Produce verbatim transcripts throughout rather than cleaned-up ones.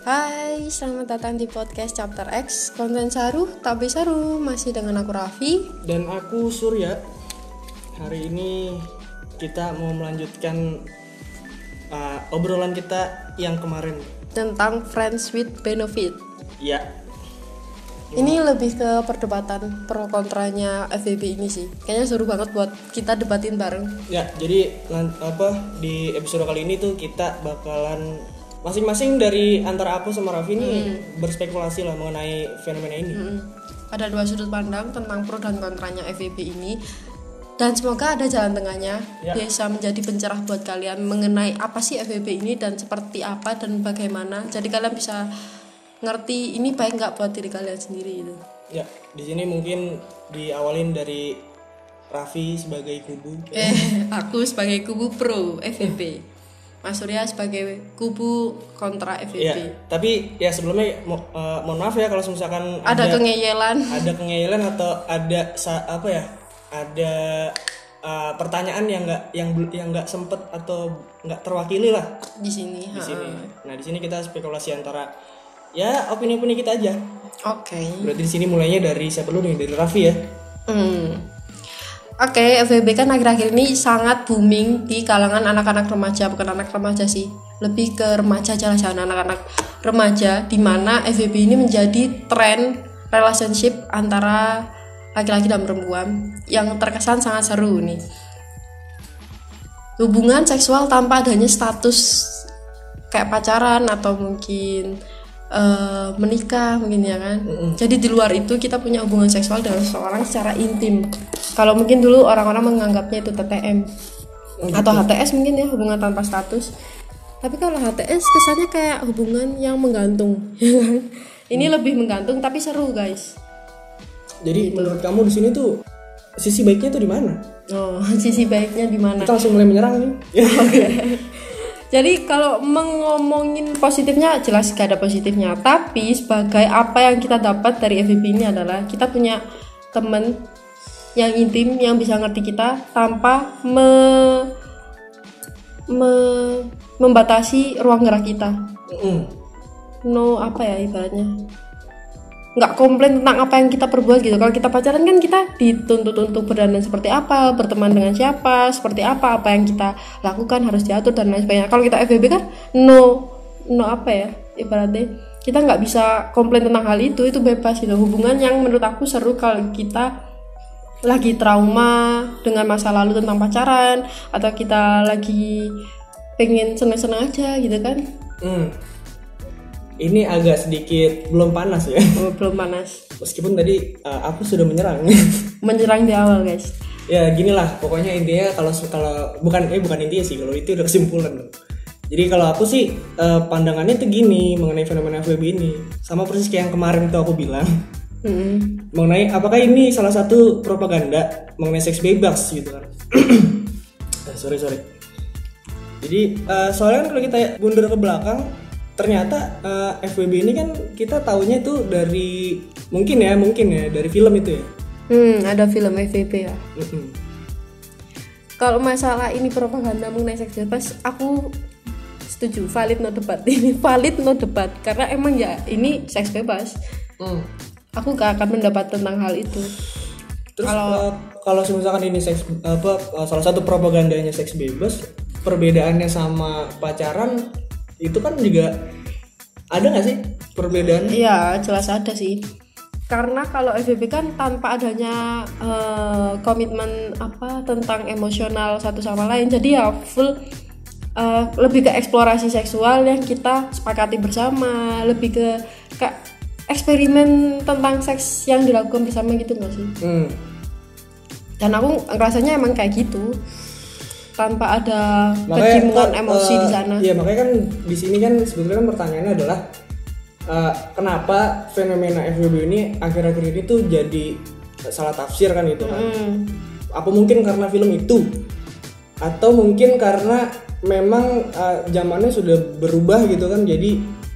Hai, selamat datang di podcast Chapter X. Konten saru, tapi saru. Masih dengan aku Raffi. Dan aku Surya. Hari ini kita mau melanjutkan uh, obrolan kita yang kemarin tentang Friends with Benefit. Ya. Gimana? Ini lebih ke perdebatan pro kontranya F W B ini sih. Kayaknya seru banget buat kita debatin bareng. Ya, jadi apa di episode kali ini tuh kita bakalan masing-masing dari antara aku sama Raffi ini hmm. berspekulasi lah mengenai fenomena ini. hmm. Ada dua sudut pandang tentang pro dan kontranya F W B ini. Dan semoga ada jalan tengahnya, ya. Bisa menjadi pencerah buat kalian mengenai apa sih F W B ini dan seperti apa dan bagaimana. Jadi kalian bisa ngerti ini baik nggak buat diri kalian sendiri gitu. Ya, di sini mungkin diawalin dari Raffi sebagai kubu eh, aku sebagai kubu pro F W B. hmm. Mas Surya sebagai kubu kontra F W B. Ya, tapi ya sebelumnya mo, uh, mohon maaf ya kalau misalkan ada, ada kengeyelan, ada kengeyelan atau ada sa, apa ya, ada uh, pertanyaan yang nggak yang yang nggak sempet atau nggak terwakili lah di sini. Di sini. Nah di sini kita spekulasi antara ya opini-opini kita aja. Oke. Okay. Berarti di sini mulainya dari siapa dulu nih, dari Raffi ya? Hmm. Oke, okay, F W B kan akhir-akhir ini sangat booming di kalangan anak-anak remaja. Bukan anak remaja sih, lebih ke remaja jalan-jalan, anak-anak remaja, di mana F W B ini menjadi tren relationship antara laki-laki dan perempuan yang terkesan sangat seru nih. Hubungan seksual tanpa adanya status kayak pacaran atau mungkin uh, menikah mungkin ya kan. Mm-hmm. Jadi di luar itu kita punya hubungan seksual dengan seseorang secara intim. Kalau mungkin dulu orang-orang menganggapnya itu T T M mm-hmm. atau H T S mungkin ya, hubungan tanpa status. Tapi kalau H T S kesannya kayak hubungan yang menggantung. Ini mm. lebih menggantung tapi seru guys. Jadi gitu. Menurut kamu di sini tuh sisi baiknya tuh di mana? Oh, sisi baiknya di mana? Kita langsung mulai menyerang nih. Oke. Jadi kalau mengomongin positifnya jelas gak ada positifnya. Tapi sebagai apa yang kita dapat dari F W B ini adalah kita punya teman yang intim yang bisa ngerti kita tanpa me, me, membatasi ruang gerak kita. Mm. No apa ya ibaratnya, nggak komplain tentang apa yang kita perbuat gitu. Kalau kita pacaran kan kita dituntut untuk berdandan seperti apa, berteman dengan siapa, seperti apa, apa yang kita lakukan harus diatur dan lain sebagainya. Kalau kita F W B kan no no apa ya ibaratnya, kita nggak bisa komplain tentang hal itu, itu bebas gitu. Hubungan yang menurut aku seru kalau kita lagi trauma dengan masa lalu tentang pacaran atau kita lagi pengen seneng-seneng aja gitu kan. hmm. Ini agak sedikit belum panas ya. Oh, belum panas. Meskipun tadi uh, aku sudah menyerang. Menyerang di awal, guys. Ya, ginilah. Pokoknya intinya kalau kalau bukan eh bukan intinya sih, kalau itu udah kesimpulan. Jadi kalau aku sih uh, pandangannya tuh gini mengenai fenomena F W B ini. Sama persis kayak yang kemarin tuh aku bilang. Mm-hmm. Mengenai apakah ini salah satu propaganda mengenai seks bebas gitu kan. eh, sorry, sorry. Jadi uh, soalnya kan kalau kita mundur ke belakang, ternyata uh, F W B ini kan kita taunya tuh dari mungkin ya mungkin ya dari film itu ya. Hmm, ada film F W B ya. Mm-hmm. Kalau masalah ini propaganda mengenai seks bebas, aku setuju, valid no debat ini valid no debat karena emang ya ini seks bebas. Mm. Aku gak akan mendapat tentang hal itu. Terus kalau uh, kalau misalkan ini seks apa salah satu propagandanya seks bebas, perbedaannya sama pacaran itu kan juga ada nggak sih perbedaan? Iya jelas ada sih, karena kalau F W B kan tanpa adanya uh, komitmen apa tentang emosional satu sama lain, jadi ya full uh, lebih ke eksplorasi seksual yang kita sepakati bersama, lebih ke, ke eksperimen tentang seks yang dilakukan bersama gitu nggak sih? Hmm. Dan aku rasanya emang kayak gitu, tanpa ada kejimuan emosi uh, di sana. Iya makanya kan di sini kan sebetulnya kan pertanyaannya adalah uh, kenapa fenomena F W B ini akhir-akhir ini tuh jadi salah tafsir kan gitu kan? Hmm. Apa mungkin karena film itu? Atau mungkin karena memang uh, zamannya sudah berubah gitu kan? Jadi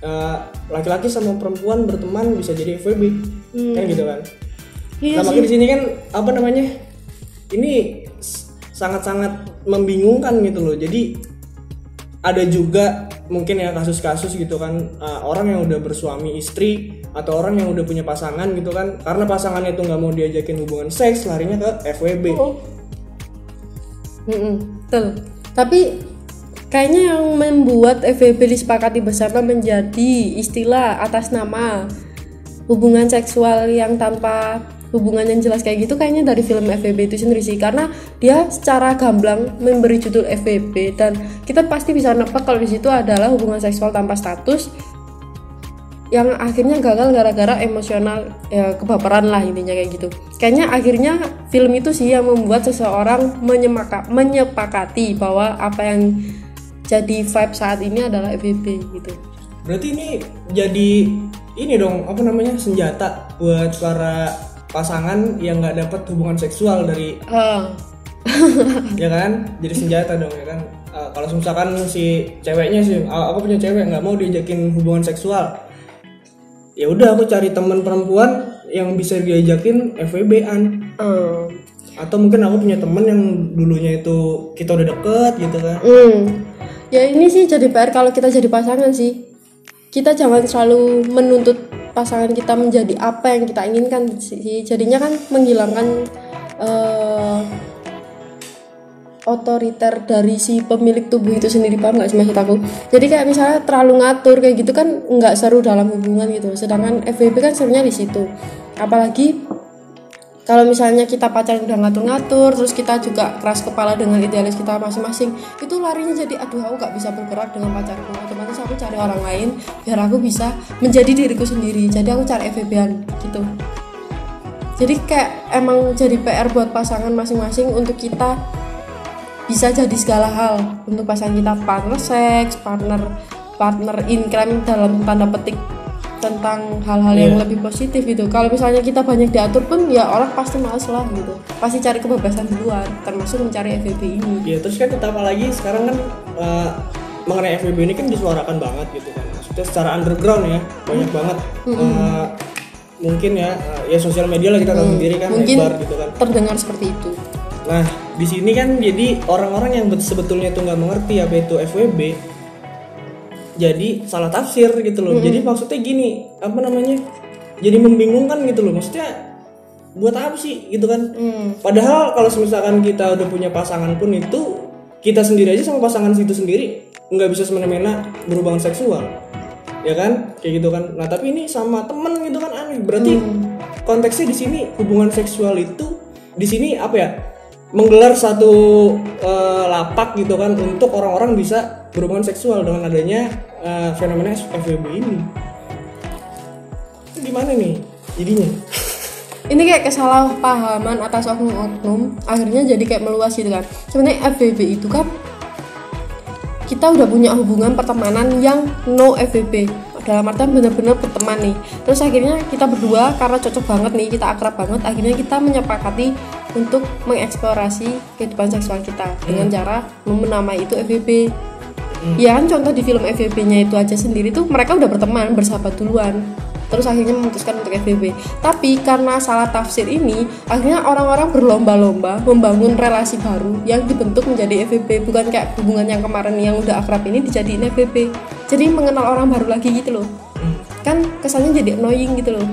uh, laki-laki sama perempuan berteman bisa jadi F W B hmm. kan gitu kan? Iya, nah makanya di sini kan apa namanya? Ini sangat-sangat membingungkan gitu loh. Jadi ada juga mungkin ya kasus-kasus gitu kan, uh, orang yang udah bersuami istri atau orang yang udah punya pasangan gitu kan, karena pasangannya tuh nggak mau diajakin hubungan seks, larinya ke F W B. Oh. Betul. Tapi kayaknya yang membuat F W B disepakati bersama menjadi istilah atas nama hubungan seksual yang tanpa hubungan yang jelas kayak gitu, kayaknya dari film F W B itu sendiri sih, karena dia secara gamblang memberi judul F W B dan kita pasti bisa nebak kalau di situ adalah hubungan seksual tanpa status yang akhirnya gagal gara-gara emosional, ya, kebaperan lah intinya kayak gitu. Kayaknya akhirnya film itu sih yang membuat seseorang menyemaka, menyepakati bahwa apa yang jadi vibe saat ini adalah F W B gitu. Berarti ini jadi ini dong, apa namanya, senjata buat para pasangan yang nggak dapat hubungan seksual dari uh. ya kan, jadi senjata dong ya kan. Uh, kalau misalkan si ceweknya sih, uh, aku punya cewek nggak mau diajakin hubungan seksual, ya udah aku cari teman perempuan yang bisa diajakin F W B-an. Uh. Atau mungkin aku punya teman yang dulunya itu kita udah deket gitu kan. Mm. Ya ini sih jadi P R kalau kita jadi pasangan sih. Kita jangan selalu menuntut pasangan kita menjadi apa yang kita inginkan sih, jadinya kan menghilangkan uh, otoriter dari si pemilik tubuh itu sendiri, paham nggak sih maksud aku? Jadi kayak misalnya terlalu ngatur kayak gitu kan nggak seru dalam hubungan gitu, sedangkan F W B kan serunya di situ. Apalagi kalau misalnya kita pacaran udah ngatur-ngatur, terus kita juga keras kepala dengan idealis kita masing-masing, itu larinya jadi, aduh aku gak bisa bergerak dengan pacarku, otomatis aku cari orang lain biar aku bisa menjadi diriku sendiri, jadi aku cari F W B-an gitu. Jadi kayak emang jadi P R buat pasangan masing-masing untuk kita bisa jadi segala hal untuk pasangan kita, partner seks, partner partner in crime dalam tanda petik, tentang hal-hal yang yeah. lebih positif gitu. Kalau misalnya kita banyak diatur pun ya orang pasti malas lah gitu, pasti cari kebebasan di luar, termasuk mencari F W B ini. Ya yeah, terus kan tetap lagi sekarang kan uh, mengenai F W B ini kan disuarakan banget gitu kan, maksudnya secara underground ya banyak mm. banget mm-hmm. uh, mungkin ya uh, ya sosial media lah kita tahu mm. sendiri kan, mungkin lebar gitu kan, terdengar seperti itu. Nah di sini kan jadi orang-orang yang sebetulnya tuh nggak mengerti apa itu F W B jadi salah tafsir gitu loh. Mm-hmm. Jadi maksudnya gini, apa namanya? Jadi membingungkan gitu loh. Maksudnya buat apa sih gitu kan? Mm. Padahal kalau misalkan kita udah punya pasangan pun itu kita sendiri aja sama pasangan situ sendiri enggak bisa semena-mena berhubungan seksual. Ya kan? Kayak gitu kan. Nah, tapi ini sama temen gitu kan aneh. Berarti mm. konteksnya di sini hubungan seksual itu di sini apa ya? Menggelar satu uh, lapak gitu kan untuk orang-orang bisa berhubungan seksual dengan adanya uh, fenomena F W B ini. Itu gimana nih jadinya? Ini kayak kesalahpahaman atas oknum-oknum akhirnya jadi kayak meluas gitu kan. Sebenarnya F W B itu kan kita udah punya hubungan pertemanan yang no F W B, dalam artian benar-benar berteman nih. Terus akhirnya kita berdua karena cocok banget nih, kita akrab banget, akhirnya kita menyepakati untuk mengeksplorasi kehidupan seksual kita hmm. dengan cara menamai itu F W B. Hmm. Ya kan contoh di film F W B-nya itu aja sendiri tuh mereka udah berteman, bersahabat duluan. Terus akhirnya memutuskan untuk F W B. Tapi karena salah tafsir ini, akhirnya orang-orang berlomba-lomba membangun relasi baru yang dibentuk menjadi F W B, bukan kayak hubungan yang kemarin yang udah akrab ini dijadiin F W B. Jadi mengenal orang baru lagi gitu loh. Hmm. Kan kesannya jadi annoying gitu loh.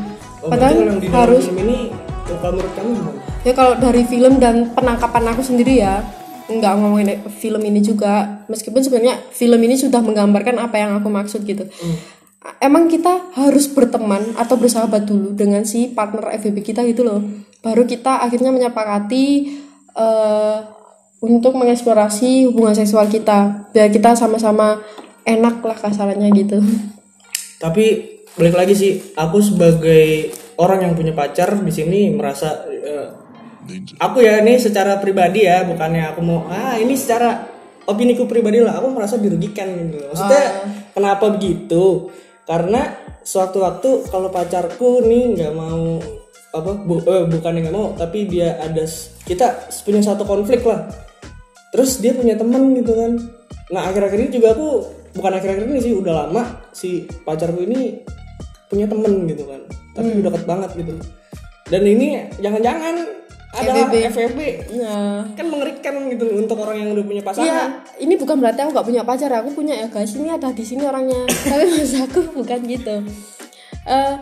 Oh, padahal harus ini kalau menurut kamu gimana? Ya kalau dari film dan penangkapan aku sendiri ya, nggak ngomongin film ini juga, meskipun sebenarnya film ini sudah menggambarkan apa yang aku maksud gitu. Hmm. Emang kita harus berteman atau bersahabat dulu dengan si partner F W B kita gitu loh, baru kita akhirnya menyepakati uh, untuk mengeksplorasi hubungan seksual kita biar kita sama-sama enak lah kasarannya gitu. Tapi balik lagi sih, aku sebagai orang yang punya pacar di sini merasa uh, aku ya ini secara pribadi ya, bukannya aku mau ah ini secara opiniku pribadi lah, aku merasa dirugikan gitu. Maksudnya uh. kenapa begitu? Karena suatu waktu kalau pacarku nih nggak mau apa bu, eh, bukannya nggak mau, tapi dia ada kita punya satu konflik lah. Terus dia punya teman gitu kan. Nah akhir-akhir ini juga aku bukan akhir-akhir ini sih, udah lama si pacarku ini punya teman gitu kan. Tapi hmm. udah deket banget gitu. Dan ini jangan-jangan Ada F W B. Ya. Kan mengerikan gitu untuk orang yang udah punya pasangan. Ya, ini bukan berarti aku enggak punya pacar, aku punya ya guys. Ini ada di sini orangnya. Tapi maksud aku bukan gitu. Uh,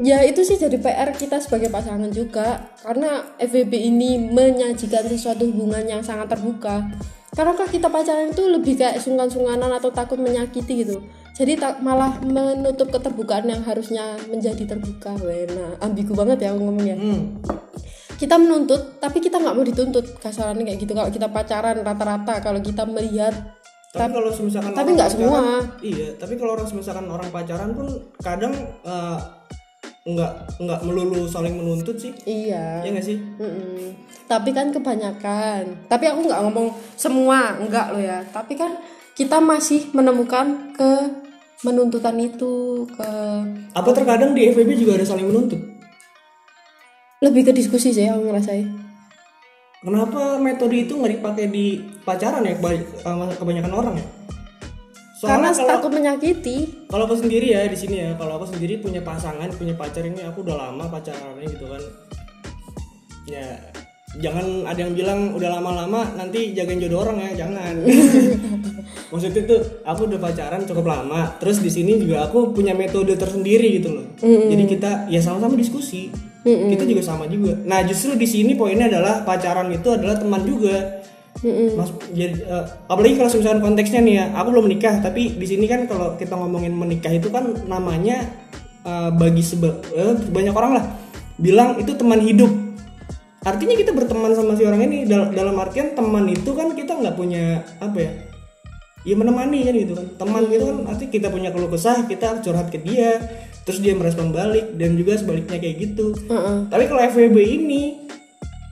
ya itu sih jadi P R kita sebagai pasangan juga, karena F W B ini menyajikan sesuatu hubungan yang sangat terbuka. Karena kita pacaran itu lebih kayak sungkan-sungkanan atau takut menyakiti gitu. Jadi tak, malah menutup keterbukaan yang harusnya menjadi terbuka. Wena, ambigu banget ya aku ngomongnya. Hmm. Kita menuntut, tapi kita nggak mau dituntut. Kasarannya kayak gitu. Kalau kita pacaran rata-rata, kalau kita melihat. Tapi kalau misalkan tapi nggak semua. Iya, tapi kalau orang misalkan orang pacaran pun kadang uh, nggak nggak melulu saling menuntut sih. Iya. Iya nggak sih. Mm-mm. Tapi kan kebanyakan. Tapi aku nggak ngomong semua, enggak loh ya. Tapi kan kita masih menemukan ke menuntutan itu ke. Apa terkadang di F W B juga ada saling menuntut? Lebih ke diskusi sih aku ngerasain. Kenapa metode itu nggak dipakai di pacaran ya kebanyakan orang ya? Soalnya karena kalau, takut menyakiti. Kalau aku sendiri ya di sini ya. Kalau aku sendiri punya pasangan, punya pacar ini aku udah lama pacarannya gitu kan. Ya. Jangan ada yang bilang udah lama-lama nanti jagain jodoh orang ya, jangan. Maksudnya tuh aku udah pacaran cukup lama, terus di sini juga aku punya metode tersendiri gitu loh. Mm-hmm. Jadi kita ya sama-sama diskusi. Mm-hmm. Kita juga sama juga. Nah, justru di sini poinnya adalah pacaran itu adalah teman juga. Mm-hmm. Mas, jadi uh, apalagi kalau misalkan konteksnya nih ya, aku belum menikah, tapi di sini kan kalau kita ngomongin menikah itu kan namanya uh, bagi seba- uh, banyak orang lah bilang itu teman hidup. Artinya kita berteman sama si orang ini dal- dalam artian teman itu kan kita nggak punya apa ya, ya menemani kan gitu kan, teman gitu kan artinya kita punya keluh kesah kita curhat ke dia, terus dia merespon balik dan juga sebaliknya kayak gitu. Uh-uh. Tapi kalau F W B ini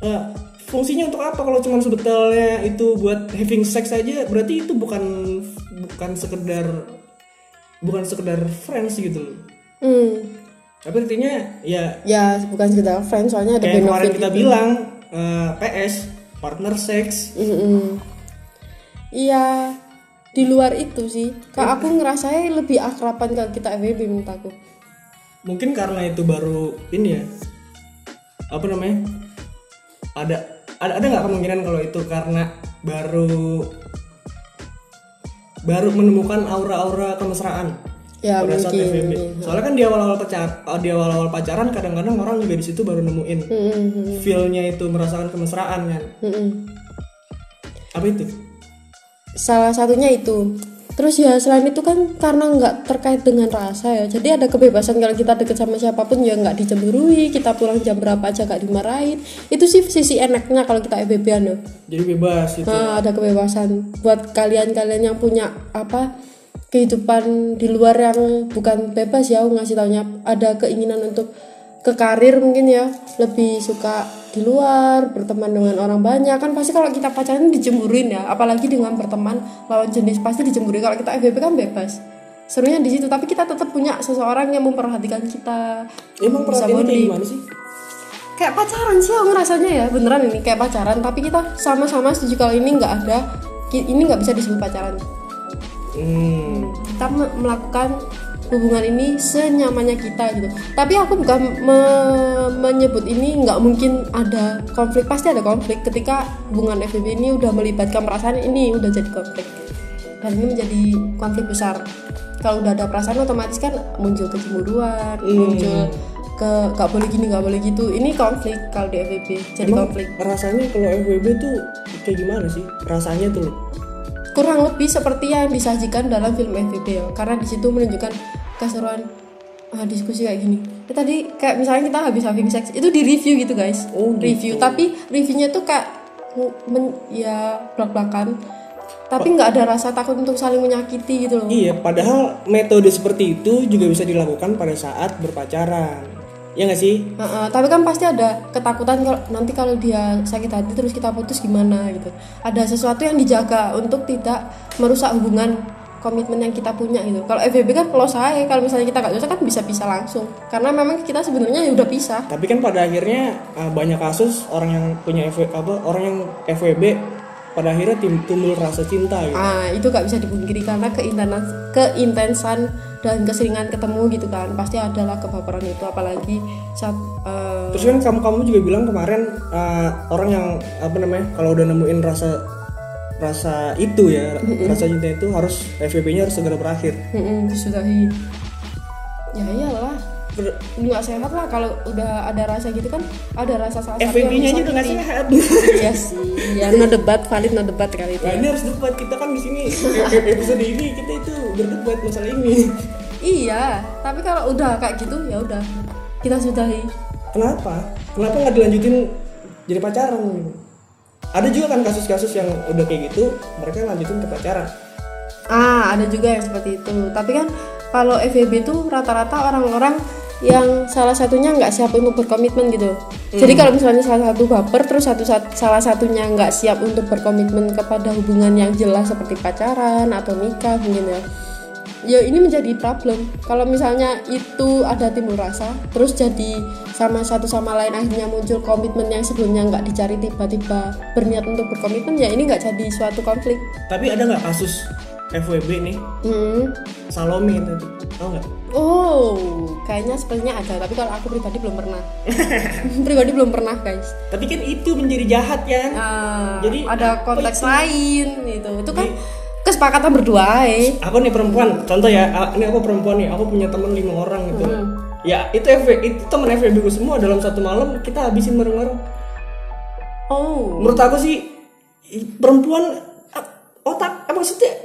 uh, fungsinya untuk apa kalau cuma sebetulnya itu buat having sex aja, berarti itu bukan bukan sekedar bukan sekedar friends gitu loh. Mm. Tapi intinya ya ya bukan kita friends soalnya ada benefit. Kayak kemarin kita itu bilang uh, P S partner sex. Iya di luar itu sih. Kak aku ngerasain lebih akraban kalau kita F W B menurut aku. Mungkin karena itu baru ini ya. Apa namanya? Ada ada ada nggak kemungkinan kalau itu karena baru baru menemukan aura-aura kemesraan. Ya mungkin, mungkin. Soalnya kan di awal-awal pacar, di awal-awal pacaran kadang-kadang orang juga di situ baru nemuin mm-hmm. feel-nya itu merasakan kemesraan kan. Mm-hmm. Apa itu? Salah satunya itu. Terus ya selain itu kan karena nggak terkait dengan rasa ya. Jadi ada kebebasan kalau kita deket sama siapapun ya nggak dicemburui, kita pulang jam berapa aja nggak dimarahin. Itu sih sisi enaknya kalau kita F W B-an loh. Jadi bebas gitu. Nah, ada kebebasan buat kalian-kalian yang punya apa? Kehidupan di luar yang bukan bebas ya, aku ngasih taunya ada keinginan untuk ke karir mungkin ya, lebih suka di luar, berteman dengan orang banyak kan pasti kalau kita pacaran dicemburuin ya, apalagi dengan berteman lawan jenis pasti dicemburuin. Kalau kita F W B kan bebas, serunya di situ, tapi kita tetap punya seseorang yang memperhatikan kita. Emang perhatian itu gimana sih? Kayak pacaran sih aku rasanya ya, beneran ini kayak pacaran tapi kita sama-sama setuju kalau ini nggak ada, ini nggak bisa disebut pacaran. Hmm. Kita melakukan hubungan ini senyamannya kita gitu. Tapi aku bukan me- menyebut ini nggak mungkin ada konflik, pasti ada konflik ketika hubungan F W B ini udah melibatkan perasaan, ini udah jadi konflik dan ini menjadi konflik besar. Kalau udah ada perasaan otomatis kan muncul kecemburuan, hmm. muncul ke nggak boleh gini nggak boleh gitu. Ini konflik kalau di F W B jadi emang konflik. Rasanya kalau F W B tuh kayak gimana sih? Rasanya tuh kurang lebih seperti yang disajikan dalam film F W B ya, karena di situ menunjukkan keseruan ah, diskusi kayak gini. Ya, tadi kayak misalnya kita habis having sex itu di review gitu guys, oh, review gitu. Tapi reviewnya tuh kayak men, ya belak-belakan, tapi nggak ada rasa takut untuk saling menyakiti gitu loh. Iya, padahal metode seperti itu juga bisa dilakukan pada saat berpacaran. Ya nggak sih? Uh-uh, tapi kan pasti ada ketakutan kalau nanti kalau dia sakit hati terus kita putus gimana gitu. Ada sesuatu yang dijaga untuk tidak merusak hubungan komitmen yang kita punya gitu. Kalau F W B kan kalau saya kalau misalnya kita nggak cocok kan bisa pisah langsung. Karena memang kita sebenarnya ya udah pisah. Tapi kan pada akhirnya banyak kasus orang yang punya F W B, apa orang yang F W B pada akhirnya timbul rasa cinta gitu. Ah, itu nggak bisa dipungkiri karena keintensan keintensan dan keseringan ketemu gitu kan, pasti adalah kebaperan itu, apalagi saat uh, terus kan kamu kamu juga bilang kemarin uh, orang yang apa namanya kalau udah nemuin rasa rasa itu ya mm-mm. rasa cinta itu harus F W B-nya harus segera berakhir. Mm-mm, disudahi. Ya iyalah, nggak sehat lah kalau udah ada rasa gitu kan, ada rasa salah satu F W B-nya aja udah nggak sehat. Iya sih, ya no debat valid, no debat kali itu. Nah, ini harus debat, kita kan di sini episode ini kita itu berdebat masalah ini. Iya, tapi kalau udah kayak gitu ya udah kita sudahi. Kenapa? Kenapa nggak dilanjutin jadi pacaran? Ada juga kan kasus-kasus yang udah kayak gitu, mereka lanjutin ke pacaran. Ah, ada juga yang seperti itu. Tapi kan kalau F W B itu rata-rata orang-orang yang salah satunya nggak siap untuk berkomitmen gitu. Hmm. Jadi kalau misalnya salah satu baper, terus satu salah satunya nggak siap untuk berkomitmen kepada hubungan yang jelas seperti pacaran atau nikah mungkin ya. Ya ini menjadi problem. Kalau misalnya itu ada timbul rasa, terus jadi sama satu sama lain akhirnya muncul komitmen yang sebelumnya nggak dicari, tiba-tiba berniat untuk berkomitmen, ya ini nggak jadi suatu konflik. Tapi ada nggak kasus F W B nih? Hmm. Salome itu, tau nggak? Oh, kayaknya sepertinya ada. Tapi kalau aku pribadi belum pernah. pribadi belum pernah guys. Tapi kan itu menjadi jahat ya. Nah, jadi ada konteks lain gitu. Itu kan kesepakatan berdua. eh. Aku nih perempuan, contoh ya, ini aku perempuan nih, aku punya teman lima orang gitu. Hmm. Ya itu F W B, itu teman F W B ku semua dalam satu malam kita habisin bareng-bareng. Oh. Menurut aku sih perempuan otak, emang maksudnya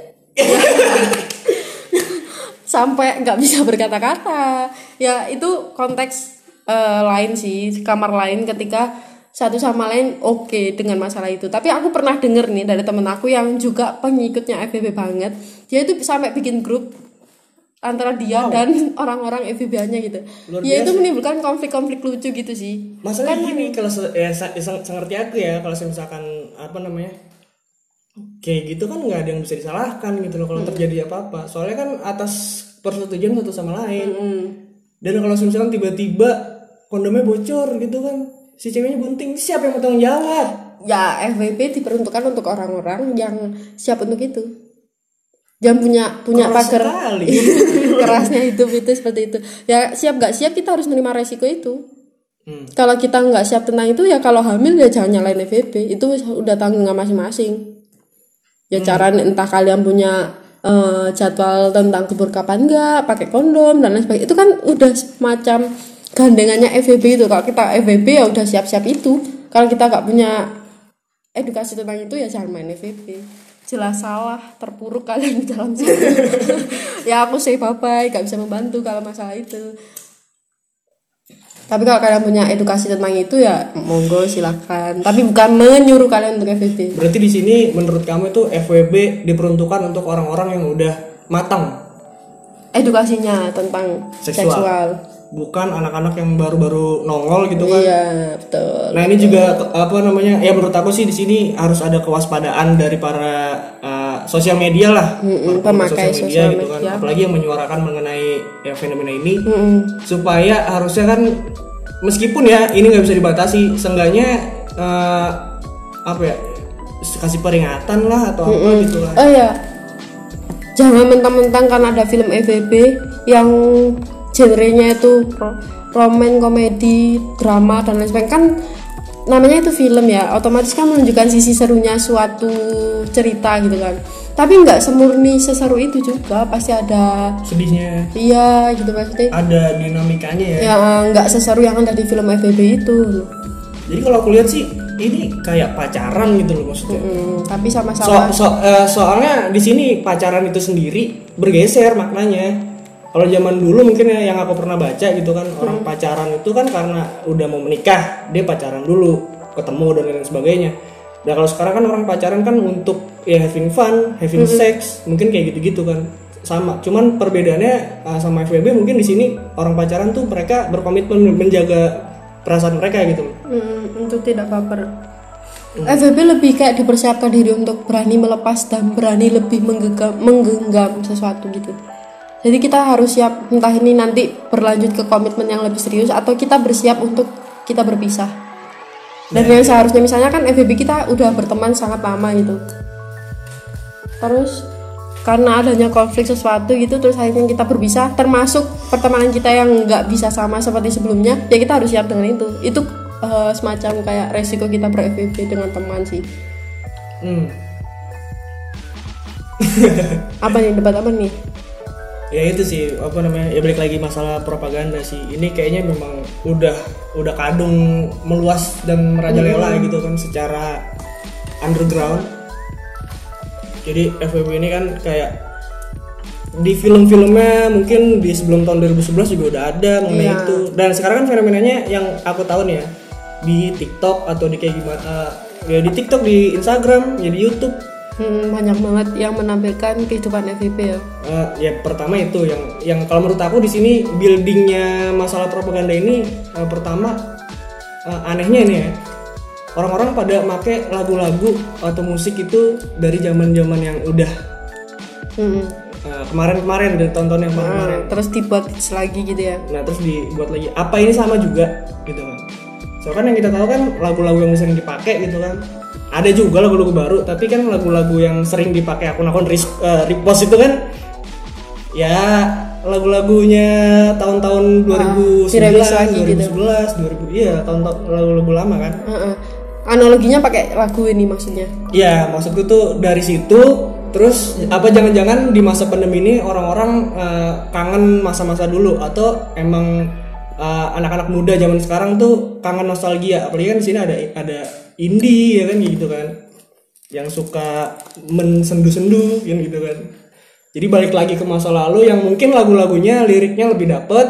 sampai nggak bisa berkata-kata. Ya itu konteks uh, lain sih, kamar lain ketika satu sama lain oke okay dengan masalah itu. Tapi aku pernah denger nih dari temen aku yang juga pengikutnya F W B banget. Dia itu sampai bikin grup antara dia wow. dan orang-orang F W B-nya gitu. Luar ya biasa. Itu menimbulkan konflik-konflik lucu gitu sih. Masalahnya kan, gini, kalau ya, ngerti aku ya, kalau misalkan apa namanya kayak gitu kan nggak ada yang bisa disalahkan gitu loh kalau hmm. terjadi apa-apa. Soalnya kan atas persetujuan satu sama lain. Hmm. Dan kalau misalkan tiba-tiba kondomnya bocor gitu kan, si ceweknya bunting, siapa yang mau tanggung jawab? Ya F W B diperuntukkan untuk orang-orang yang siap untuk itu, yang punya punya pagar kerasnya hidup itu seperti itu. Ya siap nggak siap kita harus menerima resiko itu. Hmm. Kalau kita nggak siap tentang itu ya kalau hamil ya jangan nyalain F W B, itu udah tanggungan masing-masing. Ya hmm. cara entah kalian punya uh, jadwal tentang kubur kapan nggak, pakai kondom dan lain sebagainya, itu kan udah semacam gandengannya F W B itu. Kalau kita F W B ya udah siap-siap itu. Kalau kita nggak punya edukasi tentang itu ya jangan main F W B. Jelas salah, terpuruk kalian di dalam situ. Ya aku say bye bye, nggak bisa membantu kalau masalah itu. Tapi kalau kalian punya edukasi tentang itu ya monggo silakan. Tapi bukan menyuruh kalian untuk F W B. Berarti di sini menurut kamu itu F W B diperuntukkan untuk orang-orang yang udah matang edukasinya tentang seksual. seksual. Bukan anak-anak yang baru-baru nongol gitu kan? Iya betul. Nah ini betul. juga apa namanya? Ya menurut aku sih di sini harus ada kewaspadaan dari para uh, sosial media lah, mm-hmm, pemakai sosial media, sosial media gitu kan, media. Apalagi yang menyuarakan mengenai ya, fenomena ini, mm-hmm. supaya harusnya kan meskipun ya ini nggak bisa dibatasi, seenggaknya uh, apa ya kasih peringatan lah atau mm-hmm. apa gitu lah. Oh iya, jangan mentang-mentang karena ada film F W B yang genrenya itu roman, komedi, drama dan lain sebagainya, kan namanya itu film ya, otomatis kan menunjukkan sisi serunya suatu cerita gitu kan. Tapi nggak semurni seseru itu juga, pasti ada sedihnya. Iya gitu maksudnya. Ada dinamikanya ya. Ya nggak seseru yang ada di film F W B itu. Jadi kalau aku lihat sih ini kayak pacaran gitu loh maksudnya. Mm-hmm, tapi sama-sama. So, so, uh, soalnya di sini pacaran itu sendiri bergeser maknanya. Kalau zaman dulu mungkin yang aku pernah baca gitu kan, hmm. orang pacaran itu kan karena udah mau menikah, dia pacaran dulu, ketemu dan lain sebagainya. Nah kalau sekarang kan orang pacaran kan untuk ya having fun, having hmm. sex, mungkin kayak gitu-gitu kan. Sama, cuman perbedaannya sama F W B mungkin di sini orang pacaran tuh mereka berkomitmen menjaga perasaan mereka gitu. Hmm, untuk tidak baper. Hmm. F W B lebih kayak dipersiapkan diri untuk berani melepas dan berani lebih menggenggam, menggenggam sesuatu gitu. Jadi kita harus siap, entah ini nanti berlanjut ke komitmen yang lebih serius atau kita bersiap untuk kita berpisah. Dan yang seharusnya misalnya kan F W B kita udah berteman sangat lama gitu. Terus karena adanya konflik sesuatu gitu, terus akhirnya kita berpisah, termasuk pertemanan kita yang nggak bisa sama seperti sebelumnya, ya kita harus siap dengan itu. Itu uh, semacam kayak resiko kita ber-F W B dengan teman sih. Hmm. Apa nih, debat apa nih? Ya itu sih, apa namanya, ya balik lagi masalah propaganda sih. Ini kayaknya memang udah udah kadung meluas dan merajalela hmm. gitu kan, secara underground. Jadi F W B ini kan kayak di film-filmnya mungkin di sebelum tahun dua ribu sebelas juga udah ada mengenai yeah. itu. Dan sekarang kan fenomenanya yang aku tahu nih ya, di TikTok atau di kayak gimana, uh, ya di TikTok, di Instagram, ya di YouTube. Hmm, banyak banget yang menampilkan kehidupan F W B ya. Uh, ya pertama itu yang yang kalau menurut aku di sini buildingnya masalah propaganda ini uh, pertama uh, anehnya ini ya, orang-orang pada make lagu-lagu atau musik itu dari zaman-zaman yang udah hmm. uh, kemarin-kemarin dari tonton yang kemarin-kemarin. Nah, terus dibuat lagi gitu ya. Nah terus dibuat lagi. Apa ini sama juga gitu kan? Soalnya kan yang kita tahu kan lagu-lagu yang sering dipakai gitu kan. Ada juga lagu-lagu baru, tapi kan lagu-lagu yang sering dipakai akun-akun repost itu kan ya lagu-lagunya tahun-tahun dua ribu sembilan, ah, dua ribu sebelas, gitu. dua ribu iya, tahun-tahun lagu-lagu lama kan. Uh-uh. Analoginya pakai lagu ini maksudnya. Iya, maksudku tuh dari situ. Terus apa jangan-jangan di masa pandemi ini orang-orang uh, kangen masa-masa dulu, atau emang uh, anak-anak muda zaman sekarang tuh kangen nostalgia. Apalagi kan di sini ada ada indie ya kan gitu kan, yang suka mensendu-sendu gitu kan. Jadi balik lagi ke masa lalu yang mungkin lagu-lagunya liriknya lebih dapet,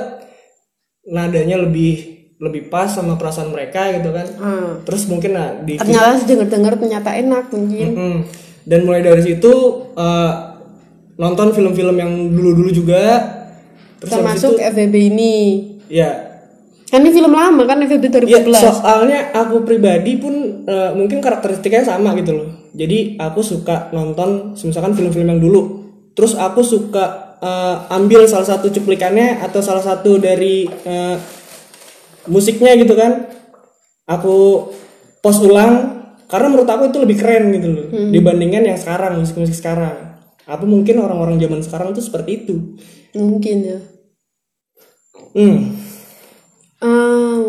nadanya lebih lebih pas sama perasaan mereka gitu kan. Hmm. Terus mungkin nah, di ternyata denger-denger ternyata enak mungkin. Mm-hmm. Dan mulai dari situ uh, nonton film-film yang dulu-dulu juga. Terus masuk F W B ini. Ya. Kan ini film lama kan, F W B dua ribu sebelas. Ya, soalnya aku pribadi pun uh, mungkin karakteristiknya sama gitu loh. Jadi aku suka nonton misalkan film-film yang dulu. Terus aku suka uh, ambil salah satu cuplikannya atau salah satu dari uh, musiknya gitu kan. Aku post ulang karena menurut aku itu lebih keren gitu loh hmm. dibandingkan yang sekarang, musik-musik sekarang. Apa mungkin orang-orang zaman sekarang tuh seperti itu? Mungkin ya. Hmm. Um.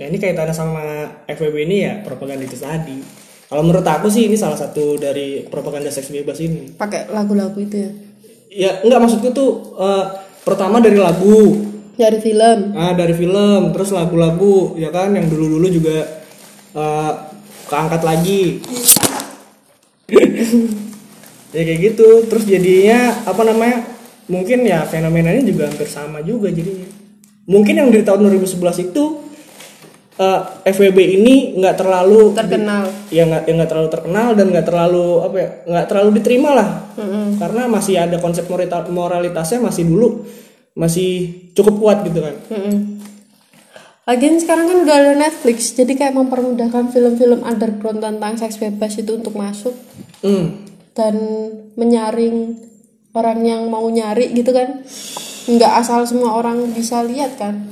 Nah ini kaitannya sama F W B ini ya, propaganda itu tadi. Kalau menurut aku sih ini salah satu dari propaganda seks bebas ini. Pakai lagu-lagu itu ya? Ya enggak, maksudku tuh uh, pertama dari lagu, dari film. Ah dari film, terus lagu-lagu ya kan yang dulu-dulu juga uh, keangkat lagi. Ya kayak gitu, terus jadinya apa namanya? Mungkin ya fenomenanya juga hampir sama juga jadinya. Mungkin yang dari tahun dua ribu sebelas itu uh, F W B ini nggak terlalu terkenal. Di, ya nggak ya nggak terlalu terkenal dan nggak terlalu apa ya, nggak terlalu diterima lah. Mm-hmm. Karena masih ada konsep moralitasnya masih dulu, masih cukup kuat gitu kan. Mm-hmm. Lagian sekarang kan udah ada Netflix, jadi kayak mempermudahkan film-film underground tentang seks bebas itu untuk masuk mm. dan menyaring orang yang mau nyari gitu kan, nggak asal semua orang bisa lihat kan.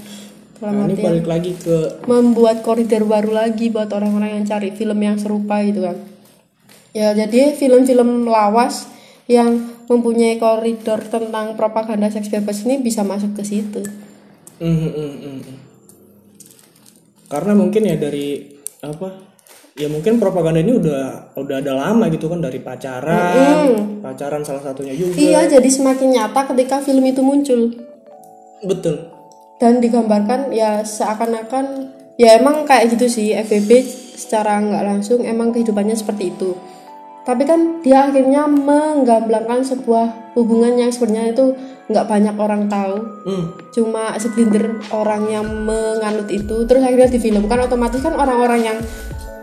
Nah, ini balik lagi ke membuat koridor baru lagi buat orang-orang yang cari film yang serupa gitu kan. Ya jadi film-film lawas yang mempunyai koridor tentang propaganda seks bebas ini bisa masuk ke situ. Mm, mm, mm. Karena mungkin ya dari apa? Ya mungkin propaganda ini udah udah ada lama gitu kan, dari pacaran, mm-hmm. pacaran salah satunya juga. Iya, jadi semakin nyata ketika film itu muncul. Betul. Dan digambarkan ya seakan-akan ya emang kayak gitu sih, F W B secara nggak langsung emang kehidupannya seperti itu. Tapi kan dia akhirnya menggambarkan sebuah hubungan yang sebenarnya itu nggak banyak orang tahu. Mm. Cuma segelintir orang yang menganut itu, terus akhirnya difilmkan, otomatis kan orang-orang yang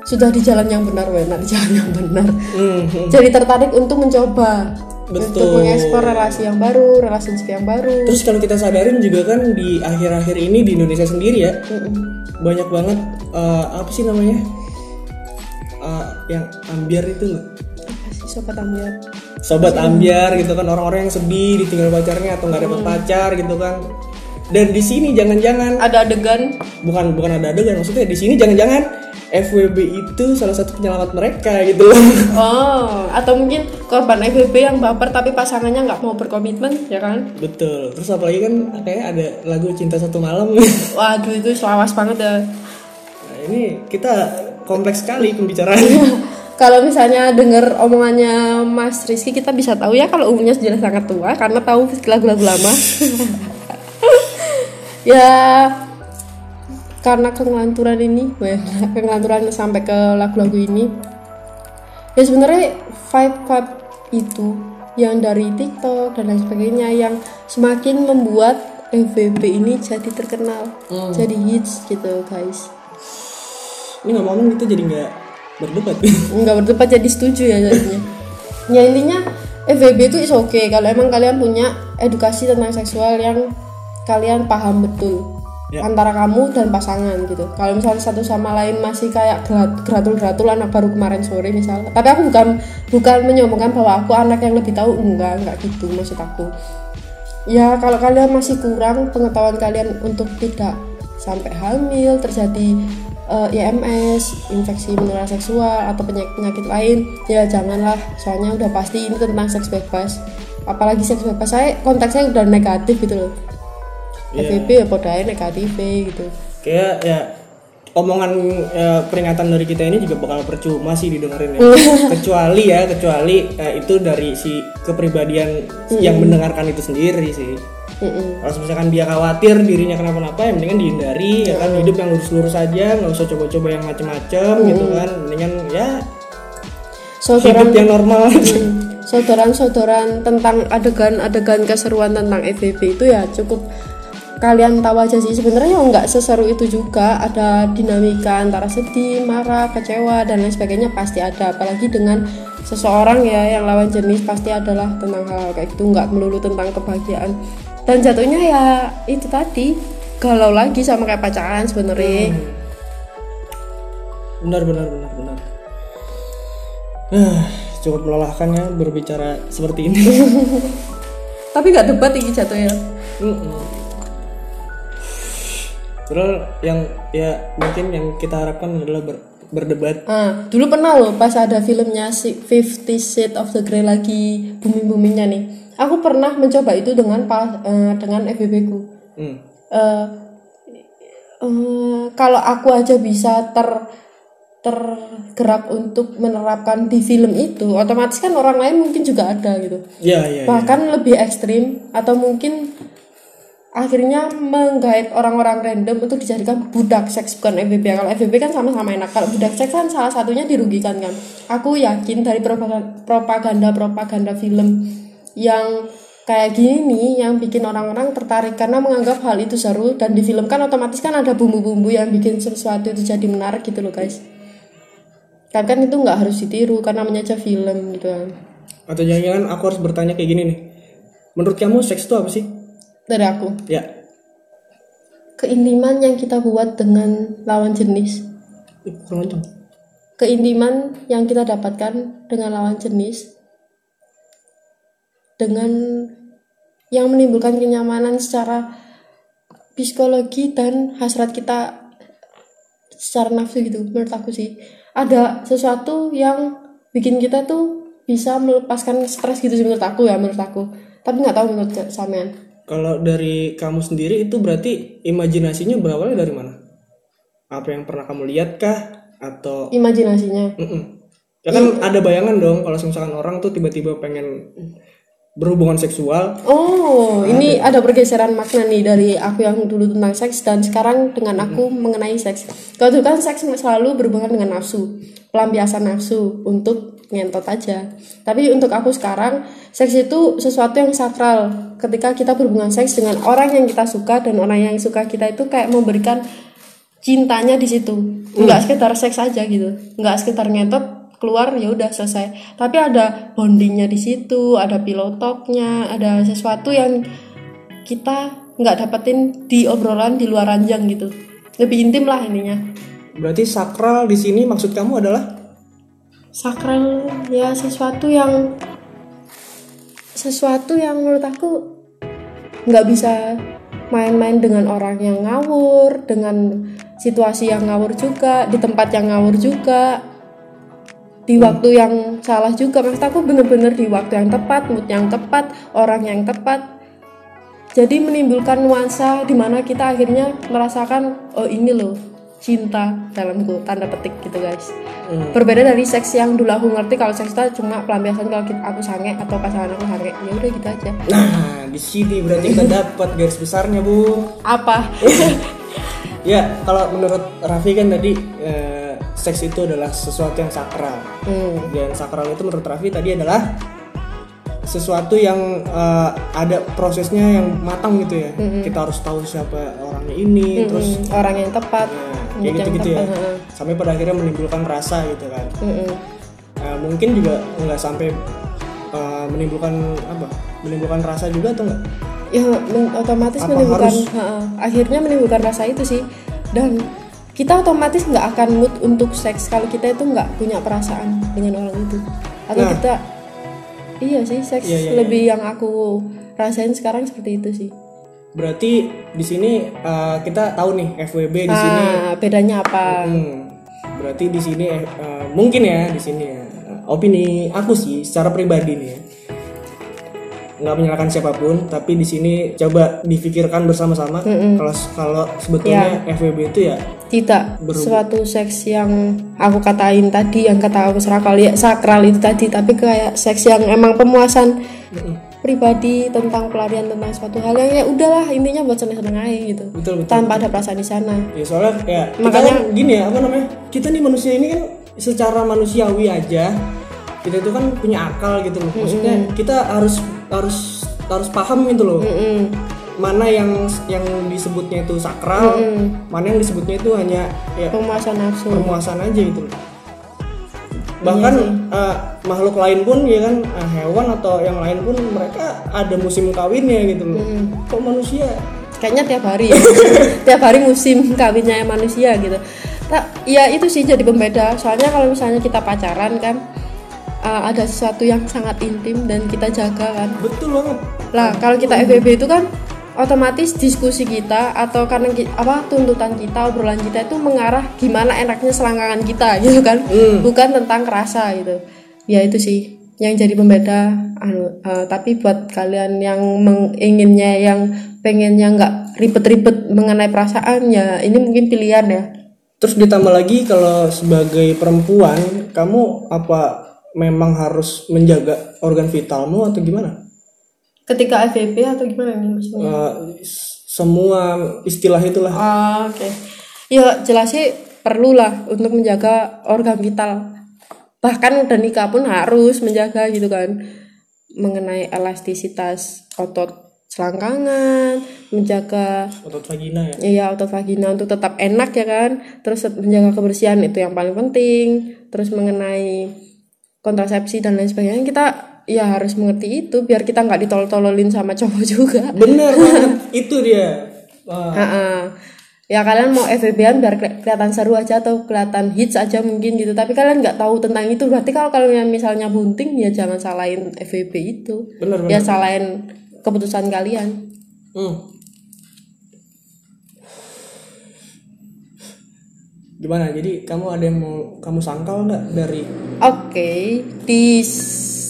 sudah di jalan yang benar, benar di jalan yang benar. Mm-hmm. Jadi tertarik untuk mencoba. Betul. Untuk mengeksplor relasi yang baru, relationship yang baru. Terus kalau kita sadarin juga kan di akhir-akhir ini di Indonesia sendiri ya, mm-hmm. banyak banget uh, apa sih namanya uh, yang ambyar itu nggak? Apa sih sobat ambyar? Sobat Masih ambyar gitu kan, orang-orang yang sedih ditinggal pacarnya atau nggak dapat mm. pacar gitu kan. Dan di sini jangan-jangan ada adegan? Bukan bukan ada adegan, maksudnya di sini jangan-jangan F W B itu salah satu penyelamat mereka gitu loh. Oh, atau mungkin korban F W B yang baper tapi pasangannya nggak mau berkomitmen, ya kan? Betul. Terus apalagi kan kayak ada lagu Cinta Satu Malam. Waduh, itu selawas banget ya. Nah, ini kita kompleks sekali pembicaraannya. Kalau misalnya dengar omongannya Mas Rizky, kita bisa tahu ya kalau umurnya sudah sangat tua karena tahu lagu-lagu lama. Ya, karena kegelanturan ini, kegelanturan sampai ke lagu-lagu ini. Ya sebenarnya vibe-vibe itu yang dari TikTok dan lain sebagainya yang semakin membuat F W B ini jadi terkenal, hmm. jadi hits gitu guys. Ini ngomong-ngomong itu jadi nggak berdebat. Nggak berdebat, jadi setuju ya jadinya. Ya intinya F W B itu is okay kalau emang kalian punya edukasi tentang seksual yang kalian paham betul. Ya. Antara kamu dan pasangan gitu. Kalau misalnya satu sama lain masih kayak gratul-gratul anak baru kemarin sore misalnya. Tapi aku bukan bukan menyombongkan bahwa aku anak yang lebih tahu, enggak, enggak gitu maksud aku. Ya kalau kalian masih kurang pengetahuan kalian untuk tidak sampai hamil, terjadi uh, I M S, infeksi menular seksual atau penyakit-penyakit lain, ya janganlah. Soalnya udah pasti ini tentang seks bebas. Apalagi seks bebas saya konteksnya udah negatif gitu loh. F W B ya podae negatif gitu. Kayak ya omongan ya, peringatan dari kita ini juga bakal percuma sih didengerin ya. Kecuali ya, kecuali ya, itu dari si kepribadian mm-hmm. yang mendengarkan itu sendiri sih. Mm-hmm. Kalau misalkan dia khawatir dirinya kenapa-napa, ya mendingan dihindari mm-hmm. ya kan, hidup yang lurus-lurus aja, enggak usah coba-coba yang macam-macam mm-hmm. gitu kan. Mendingan ya saudaran, hidup yang normal. Mm-hmm. Saudaran-saudaran tentang adegan-adegan keseruan tentang F W B itu ya cukup kalian tahu aja sih, sebenarnya nggak seseru itu juga, ada dinamika antara sedih, marah, kecewa dan lain sebagainya pasti ada, apalagi dengan seseorang ya yang lawan jenis pasti adalah tentang hal kayak gitu, nggak melulu tentang kebahagiaan dan jatuhnya ya itu tadi galau lagi sama kayak pacaran sebenarnya. hmm. benar benar benar benar uh, cukup melelahkan ya berbicara seperti ini. Tapi nggak debat ini jatuhnya. Mm-mm. Terus yang ya mungkin yang kita harapkan adalah ber, berdebat. Ah, dulu pernah loh pas ada filmnya si Fifty Shades of the Grey lagi booming-boomingnya nih. Aku pernah mencoba itu dengan uh, dengan F W B-ku. Hmm. Uh, uh, kalau aku aja bisa ter tergerak untuk menerapkan di film itu, otomatis kan orang lain mungkin juga ada gitu. Ya, ya, bahkan ya. Lebih ekstrim atau mungkin akhirnya menggait orang-orang random untuk dijadikan budak seks, bukan F W B. Kalau F W B kan sama-sama enak, kalau budak seks kan salah satunya dirugikan kan. Aku yakin dari propaganda-propaganda film yang kayak gini yang bikin orang-orang tertarik karena menganggap hal itu seru, dan di film kan otomatis kan ada bumbu-bumbu yang bikin sesuatu itu jadi menarik gitu loh guys. Tapi kan itu gak harus ditiru karena namanya film gitu kan. Atau jangan-jangan aku harus bertanya kayak gini nih, menurut kamu seks itu apa sih? Dari aku ya, keintiman yang kita buat dengan lawan jenis. Kurang keintiman yang kita dapatkan dengan lawan jenis, dengan yang menimbulkan kenyamanan secara psikologi dan hasrat kita secara nafsu gitu. Menurut aku sih ada sesuatu yang bikin kita tuh bisa melepaskan stres gitu sih, menurut aku ya, menurut aku. Tapi nggak tahu menurut sampean. Kalau dari kamu sendiri itu berarti imajinasinya berawalnya dari mana? Apa yang pernah kamu lihat kah? Atau imajinasinya? Mm-mm. Ya kan I- ada bayangan dong kalau misalkan orang tuh tiba-tiba pengen berhubungan seksual. Oh, nah, ini ada. ada pergeseran makna nih dari aku yang dulu tentang seks dan sekarang dengan aku mm-hmm. mengenai seks. Kalau dulu kan seks selalu berhubungan dengan nafsu, pelampiasan nafsu untuk ngentot aja. Tapi untuk aku sekarang seks itu sesuatu yang sakral. Ketika kita berhubungan seks dengan orang yang kita suka dan orang yang suka kita itu kayak memberikan cintanya di situ. Enggak hmm. sekedar seks aja gitu. Enggak sekedar ngentot keluar ya udah selesai. Tapi ada bondingnya di situ, ada pillow talk-nya, ada sesuatu yang kita enggak dapetin di obrolan di luar ranjang gitu. Lebih intim lah intinya. Berarti sakral di sini maksud kamu adalah sakral ya sesuatu yang sesuatu yang menurut aku nggak bisa main-main dengan orang yang ngawur, dengan situasi yang ngawur juga, di tempat yang ngawur juga, di waktu yang salah juga. Maksud aku bener-bener di waktu yang tepat, mood yang tepat, orang yang tepat. Jadi menimbulkan nuansa di mana kita akhirnya merasakan, oh ini loh cinta dalamku, tanda petik gitu guys. hmm. Berbeda dari seks yang dulu aku ngerti kalau seks itu cuma pelampiasan kalau aku sange atau pasangan aku sange, ya udah gitu aja. Nah di sini berarti kita dapat garis besarnya bu. Apa? Ya kalau menurut Raffi kan tadi eh, seks itu adalah sesuatu yang sakral. hmm. Dan sakral itu menurut Raffi tadi adalah sesuatu yang uh, ada prosesnya yang matang gitu ya. Mm-hmm. Kita harus tahu siapa orangnya ini, mm-hmm. terus orang yang tepat, ya, kayak gitu-gitu tepat. Ya. Sampai pada akhirnya menimbulkan rasa gitu kan. Mm-hmm. Nah, mungkin juga nggak sampai uh, menimbulkan apa? Menimbulkan rasa juga atau nggak? Ya men- otomatis apa menimbulkan. Uh, akhirnya menimbulkan rasa itu sih. Dan kita otomatis nggak akan mood untuk seks kalau kita itu nggak punya perasaan dengan orang itu. Atau nah. kita Iya sih, seks ya, ya, lebih ya. Yang aku rasain sekarang seperti itu sih. Berarti di sini uh, kita tahu nih F W B di ah, sini bedanya apa? Hmm, berarti di sini uh, mungkin ya di sini ya. Opini aku sih secara pribadi nih ya. Nggak menyalahkan siapapun, tapi di sini coba difikirkan bersama-sama kalau kalau sebetulnya ya. F W B itu ya tidak berhubung. Suatu seks yang aku katain tadi yang kata aku sakral, ya, sakral itu tadi, tapi kayak seks yang emang pemuasan mm-mm. pribadi tentang pelarian tentang suatu hal yang ya udahlah intinya buat seneng-seneng aja gitu. Betul, betul. Tanpa ada perasaan di sana. Ya soalnya ya makanya kan gini ya, apa namanya? Kita nih manusia ini kan secara manusiawi aja kita itu kan punya akal gitu loh. Maksudnya mm-mm. kita harus harus harus paham gitu loh. Mm-mm. Mana yang yang disebutnya itu sakral, mm-mm. mana yang disebutnya itu hanya ya, pemuasan nafsu. Pemuasan aja gitu loh. Bahkan mm-hmm. uh, makhluk lain pun ya kan uh, hewan atau yang lain pun mereka ada musim kawinnya gitu loh. Mm-hmm. Kok manusia kayaknya tiap hari ya. Tiap hari musim kawinnya manusia gitu. Tak, ya itu sih jadi pembeda. Soalnya kalau misalnya kita pacaran kan Uh, ada sesuatu yang sangat intim dan kita jaga kan. Betul banget. Lah kalau kita F W B itu kan otomatis diskusi kita atau karena apa tuntutan kita, obrolan kita itu mengarah gimana enaknya selangkangan kita gitu kan, mm. bukan tentang rasa gitu. Ya itu sih yang jadi pembeda. Anu, uh, tapi buat kalian yang menginginnya, yang pengennya nggak ribet-ribet mengenai perasaan ya, ini mungkin pilihan ya. Terus ditambah lagi kalau sebagai perempuan, kamu apa? Memang harus menjaga organ vitalmu atau gimana? Ketika F W B atau gimana maksudnya? Uh, semua istilah itulah. Ah, oke. Okay. Ya jelas sih perlulah untuk menjaga organ vital. Bahkan udah nikah pun harus menjaga gitu kan. Mengenai elastisitas otot selangkangan, menjaga otot vagina ya. Iya, otot vagina untuk tetap enak ya kan. Terus menjaga kebersihan itu yang paling penting. Terus mengenai kontrasepsi dan lain sebagainya, kita ya harus mengerti itu biar kita nggak ditol-tololin sama cowok juga. Bener banget. Itu dia. Wow. Uh-uh. Ya kalian mau F W B-an biar kelihatan seru aja atau kelihatan hits aja mungkin gitu, tapi kalian nggak tahu tentang itu. Berarti kalau kalian misalnya bunting ya jangan salahin F W B itu. Bener, bener. Ya salahin keputusan kalian. Hmm. Gimana? Jadi kamu ada yang mau kamu sangkal nggak dari? Oke, okay. Di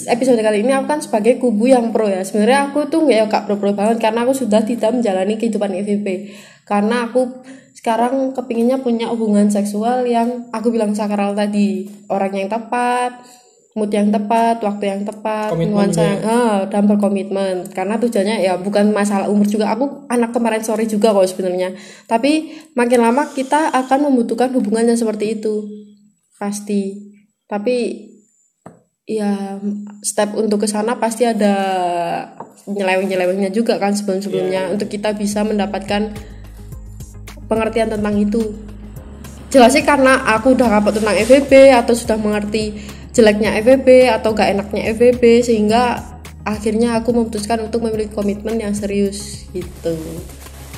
episode kali ini aku kan sebagai kubu yang pro ya. Sebenarnya aku tuh nggak ya kak pro-pro banget karena aku sudah tidak menjalani kehidupan F W B. Karena aku sekarang kepinginnya punya hubungan seksual yang aku bilang sakral tadi, orang yang tepat, mood yang tepat, waktu yang tepat, nuansa yang oh, dan berkomitmen. Karena tujuannya ya bukan masalah umur juga. Aku anak kemarin sore juga kok sebenarnya. Tapi makin lama kita akan membutuhkan hubungan yang seperti itu pasti. Tapi ya step untuk kesana pasti ada nyeleweng-nyelewengnya juga kan sebelum-sebelumnya yeah. Untuk kita bisa mendapatkan pengertian tentang itu. Jelasnya karena aku udah kapok tentang F W B atau sudah mengerti jeleknya F W B atau gak enaknya F W B, sehingga akhirnya aku memutuskan untuk memiliki komitmen yang serius gitu.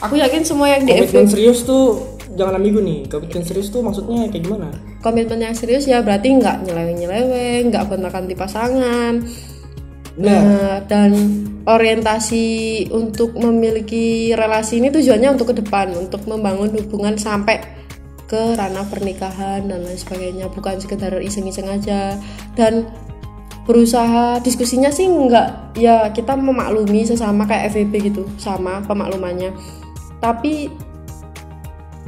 Aku yakin semua yang di F W B komitmen serius tuh jangan ambigu nih, komitmen serius tuh maksudnya kayak gimana? Komitmen yang serius ya berarti nggak nyeleweng-nyeleweng, nggak kontak-kontak pasangan, nah. uh, dan orientasi untuk memiliki relasi ini tujuannya untuk ke depan, untuk membangun hubungan sampai ke ranah pernikahan dan lain sebagainya, bukan sekedar iseng-iseng aja. Dan berusaha diskusinya sih enggak, ya kita memaklumi sesama kayak F W B gitu, sama pemaklumannya, tapi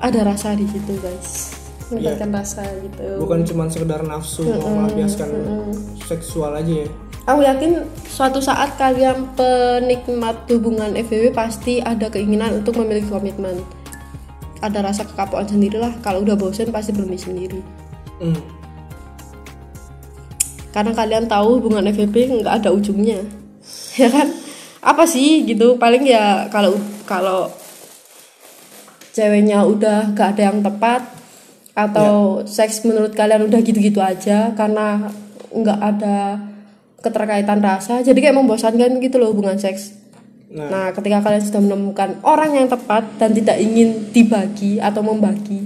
ada rasa di situ guys, mendapatkan yeah. rasa gitu, bukan cuma sekedar nafsu mm-hmm. mau melampiaskan mm-hmm. seksual aja ya. Aku yakin suatu saat kalian penikmat hubungan F W B pasti ada keinginan untuk memiliki komitmen. Ada rasa kekapuan sendirilah. Kalau udah bosen pasti berhenti sendiri. Mm. Karena kalian tahu hubungan F W B nggak ada ujungnya, ya kan? Apa sih gitu? Paling ya kalau kalau ceweknya udah nggak ada yang tepat atau yeah. seks menurut kalian udah gitu-gitu aja karena nggak ada keterkaitan rasa, jadi kayak membosankan gitu loh hubungan seks. Nah. nah, ketika kalian sudah menemukan orang yang tepat dan tidak ingin dibagi atau membagi,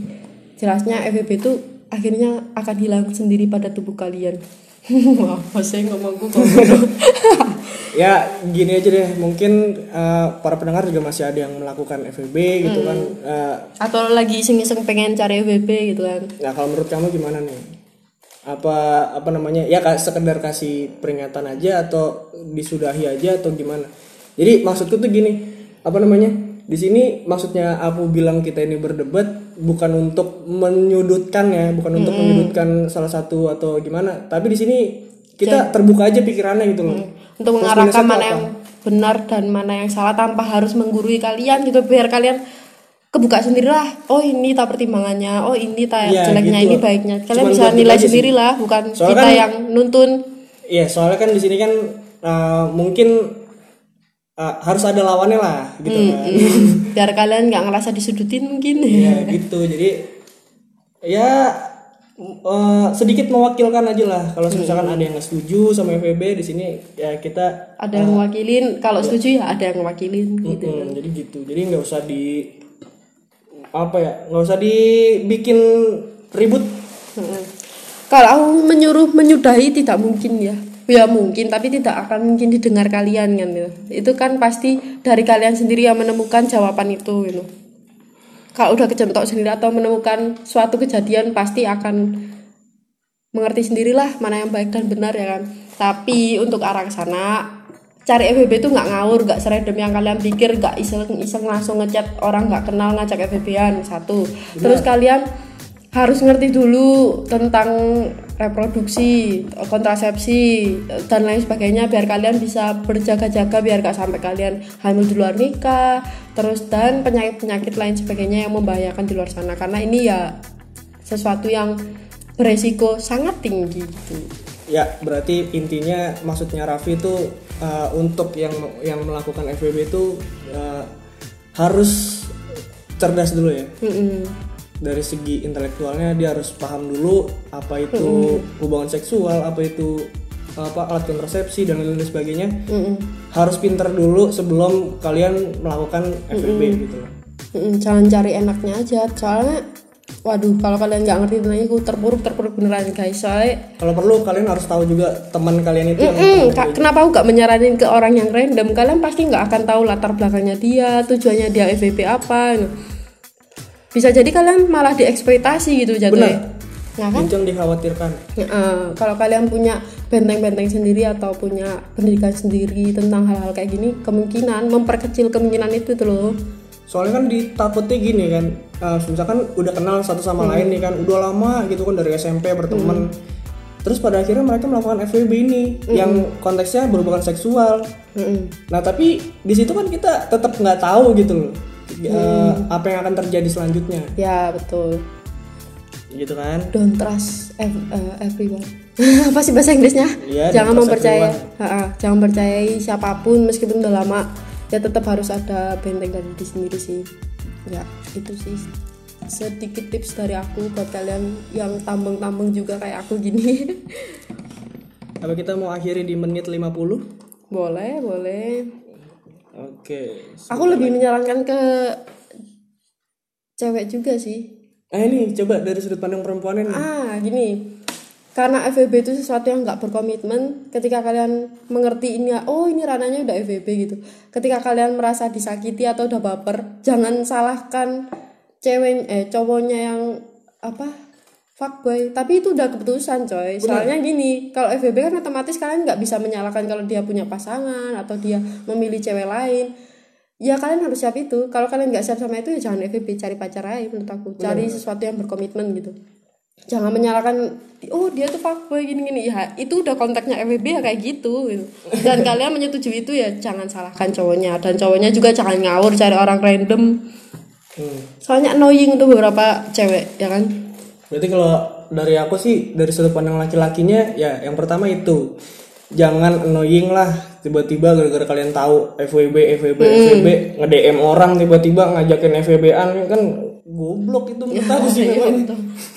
jelasnya F W B itu akhirnya akan hilang sendiri pada tubuh kalian. Wah, saya ngomongku kok. Ya, gini aja deh. Mungkin uh, para pendengar juga masih ada yang melakukan F W B hmm. gitu kan. Uh, atau lagi iseng-iseng pengen cari F W B gitu kan. Nah, kalau menurut kamu gimana nih? apa apa namanya ya sekedar kasih peringatan aja atau disudahi aja atau gimana? Jadi maksudku tuh gini, apa namanya, di sini maksudnya aku bilang kita ini berdebat bukan untuk menyudutkan ya, bukan mm-hmm. untuk menyudutkan salah satu atau gimana, tapi di sini kita jadi, terbuka aja pikirannya gitu loh, mm. untuk mengarahkan mana apa? Yang benar dan mana yang salah tanpa harus menggurui kalian gitu, biar kalian kebuka sendirilah. Oh ini tak pertimbangannya, oh ini tak ya, jeleknya, gitu ini baiknya. Kalian cuman bisa nilai sendirilah, bukan soalnya kita kan, yang nuntun. Iya, soalnya kan di sini kan uh, mungkin uh, harus ada lawannya lah, gitu hmm, kan. Hmm. Biar kalian nggak ngerasa disudutin mungkin. Iya gitu, jadi ya uh, sedikit mewakilkan aja lah. Kalau misalkan hmm. ada yang nggak setuju sama F W B di sini, ya kita ada yang uh, mewakilin. Kalau ya. setuju ya ada yang mewakilin. Gitu. Hmm, jadi gitu, jadi nggak usah di apa ya, nggak usah dibikin ribut. Kalau aku menyuruh menyudahi tidak mungkin ya, ya mungkin tapi tidak akan mungkin didengar kalian kan ya. Itu kan pasti dari kalian sendiri yang menemukan jawaban itu gitu. Kalau udah kejentok sendiri atau menemukan suatu kejadian pasti akan mengerti sendirilah mana yang baik dan benar ya kan. Tapi untuk arah sana cari F W B itu nggak ngawur, nggak serandom yang kalian pikir, nggak iseng-iseng langsung ngechat orang nggak kenal ngajak F W B-an satu. Benar. Terus kalian harus ngerti dulu tentang reproduksi, kontrasepsi dan lain sebagainya biar kalian bisa berjaga-jaga biar nggak sampai kalian hamil di luar nikah. Terus dan penyakit-penyakit lain sebagainya yang membahayakan di luar sana. Karena ini ya sesuatu yang beresiko sangat tinggi gitu. Ya berarti intinya maksudnya Raffi itu uh, untuk yang yang melakukan F W B itu uh, harus cerdas dulu ya. Mm-mm. Dari segi intelektualnya dia harus paham dulu apa itu Mm-mm. hubungan seksual, apa itu apa alat kontrasepsi dan lain-lain sebagainya. Mm-mm. Harus pinter dulu sebelum kalian melakukan F W B Mm-mm. gitu loh. Mm-mm, jangan cari enaknya aja, soalnya waduh, kalau kalian nggak ngerti tentang itu terpuruk-terpuruk beneran guys. Soalnya kalau perlu kalian harus tahu juga teman kalian itu yang K- kenapa aku nggak menyaranin ke orang yang random? Kalian pasti nggak akan tahu latar belakangnya dia, tujuannya dia F W B apa. Bisa jadi kalian malah dieksploitasi gitu jatuhnya. Benar. Nah, kan? Itu yang dikhawatirkan. Uh, kalau kalian punya benteng-benteng sendiri atau punya pendidikan sendiri tentang hal-hal kayak gini, kemungkinan memperkecil kemungkinan itu tuh loh. Soalnya kan ditakutnya gini kan, uh, misalkan udah kenal satu sama hmm. lain nih kan, udah lama gitu kan dari S M P berteman, hmm. terus pada akhirnya mereka melakukan F W B ini hmm. yang konteksnya berhubungan seksual. Hmm. Nah tapi di situ kan kita tetap nggak tahu gitu loh, hmm. uh, apa yang akan terjadi selanjutnya. Ya betul. Gitu kan? Don't trust ev- uh, everyone. Apa sih bahasa Inggrisnya? Ya, jangan mempercayai, jangan percayai siapapun meskipun udah lama. Ya tetap harus ada benteng dari diri sendiri sih. Ya itu sih sedikit tips dari aku buat kalian yang tambeng-tambeng juga kayak aku gini. Apa kita mau akhiri di menit lima puluh? Boleh, boleh. Oke. Aku lebih lagi. menyarankan ke cewek juga sih. Eh ini coba dari sudut pandang perempuan ini. Ah gini, karena F W B itu sesuatu yang gak berkomitmen. Ketika kalian mengerti ini, oh ini ranahnya udah F W B gitu. Ketika kalian merasa disakiti atau udah baper, jangan salahkan cewek, eh, cowoknya yang apa fuckboy, tapi itu udah keputusan coy. Soalnya gini, kalau F W B kan otomatis kalian nggak bisa menyalahkan kalau dia punya pasangan atau dia memilih cewek lain. Ya kalian harus siap itu. Kalau kalian nggak siap sama itu ya jangan F W B, cari pacar aja menurut aku. Cari bener. Sesuatu yang berkomitmen gitu. Jangan menyalahkan, oh dia tuh fuckboy gini-gini. Ya itu udah kontaknya F W B ya kayak gitu, gitu. Dan kalian menyetujui itu ya jangan salahkan cowoknya. Dan cowoknya juga jangan ngawur cari orang random. Hmm. Soalnya annoying tuh beberapa cewek ya kan. Berarti kalau dari aku sih, dari sudut pandang laki-lakinya ya yang pertama itu jangan annoying lah tiba-tiba gara-gara kalian tahu F W B F W B hmm. F W B nge-D M orang tiba-tiba ngajakin F W B-an kan goblok itu menurut aku sih memang.